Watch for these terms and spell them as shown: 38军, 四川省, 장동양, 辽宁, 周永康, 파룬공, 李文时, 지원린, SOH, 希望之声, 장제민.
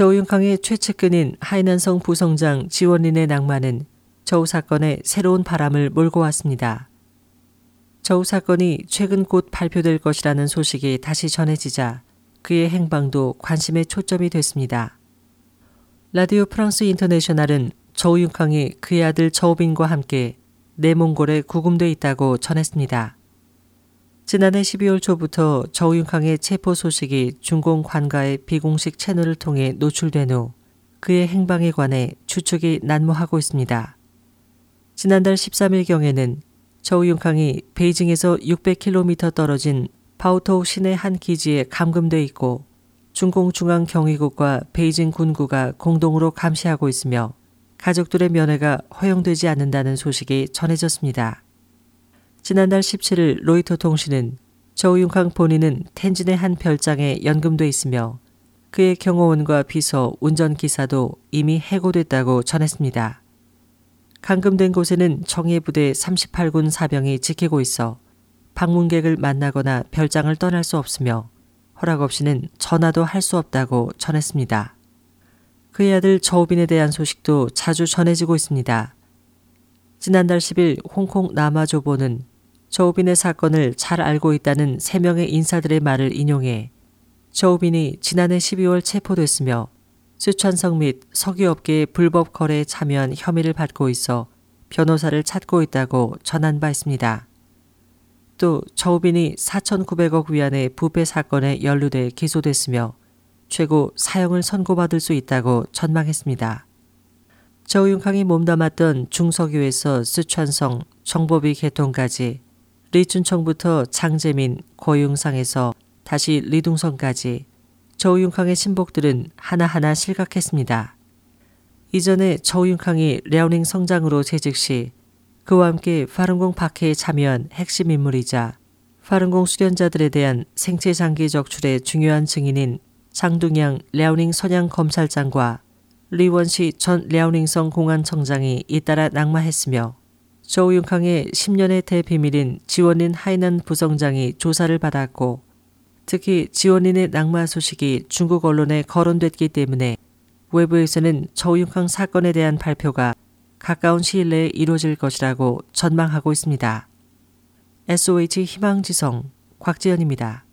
조용강의 최측근인 하이난성 부성장 지원린의 낙마는 저우 사건에 새로운 바람을 몰고 왔습니다. 저우 사건이 최근 곧 발표될 것이라는 소식이 다시 전해지자 그의 행방도 관심의 초점이 됐습니다. 라디오 프랑스 인터내셔널은 저우융캉이 그의 아들 저우빈과 함께 내몽골에 구금돼 있다고 전했습니다. 지난해 12월 초부터 저우융캉의 체포 소식이 중공 관가의 비공식 채널을 통해 노출된 후 그의 행방에 관해 추측이 난무하고 있습니다. 지난달 13일경에는 저우융캉이 베이징에서 600km 떨어진 바오토우 시내 한 기지에 감금돼 있고 중공중앙경위국과 베이징 군구가 공동으로 감시하고 있으며 가족들의 면회가 허용되지 않는다는 소식이 전해졌습니다. 지난달 17일 로이터 통신은 저우융캉 본인은 텐진의 한 별장에 연금돼 있으며 그의 경호원과 비서, 운전기사도 이미 해고됐다고 전했습니다. 감금된 곳에는 정예부대 38군 사병이 지키고 있어 방문객을 만나거나 별장을 떠날 수 없으며 허락 없이는 전화도 할 수 없다고 전했습니다. 그의 아들 저우빈에 대한 소식도 자주 전해지고 있습니다. 지난달 10일 홍콩 남아조보는 저우빈의 사건을 잘 알고 있다는 3명의 인사들의 말을 인용해 저우빈이 지난해 12월 체포됐으며 쓰촨성 및 석유업계의 불법 거래에 참여한 혐의를 받고 있어 변호사를 찾고 있다고 전한 바 있습니다. 또 저우빈이 4,900억 위안의 부패 사건에 연루돼 기소됐으며 최고 사형을 선고받을 수 있다고 전망했습니다. 저우융캉이 몸담았던 중석유에서 쓰촨성, 정보비 개통까지 리춘청부터 장제민, 고융상에서 다시 리둥성까지 저우융캉의 신복들은 하나하나 실각했습니다. 이전에 저우융캉이 랴오닝 성장으로 재직 시 그와 함께 파룬공 박해에 참여한 핵심 인물이자 파룬공 수련자들에 대한 생체장기 적출의 중요한 증인인 장동양 랴오닝 선양검찰장과 리원시 전 랴오닝성 공안청장이 잇따라 낙마했으며 저우융캉의 10년의 대비밀인 지원린 하이난 부성장이 조사를 받았고 특히 지원린의 낙마 소식이 중국 언론에 거론됐기 때문에 외부에서는 저우융캉 사건에 대한 발표가 가까운 시일 내에 이루어질 것이라고 전망하고 있습니다. SOH 희망지성 곽지연입니다.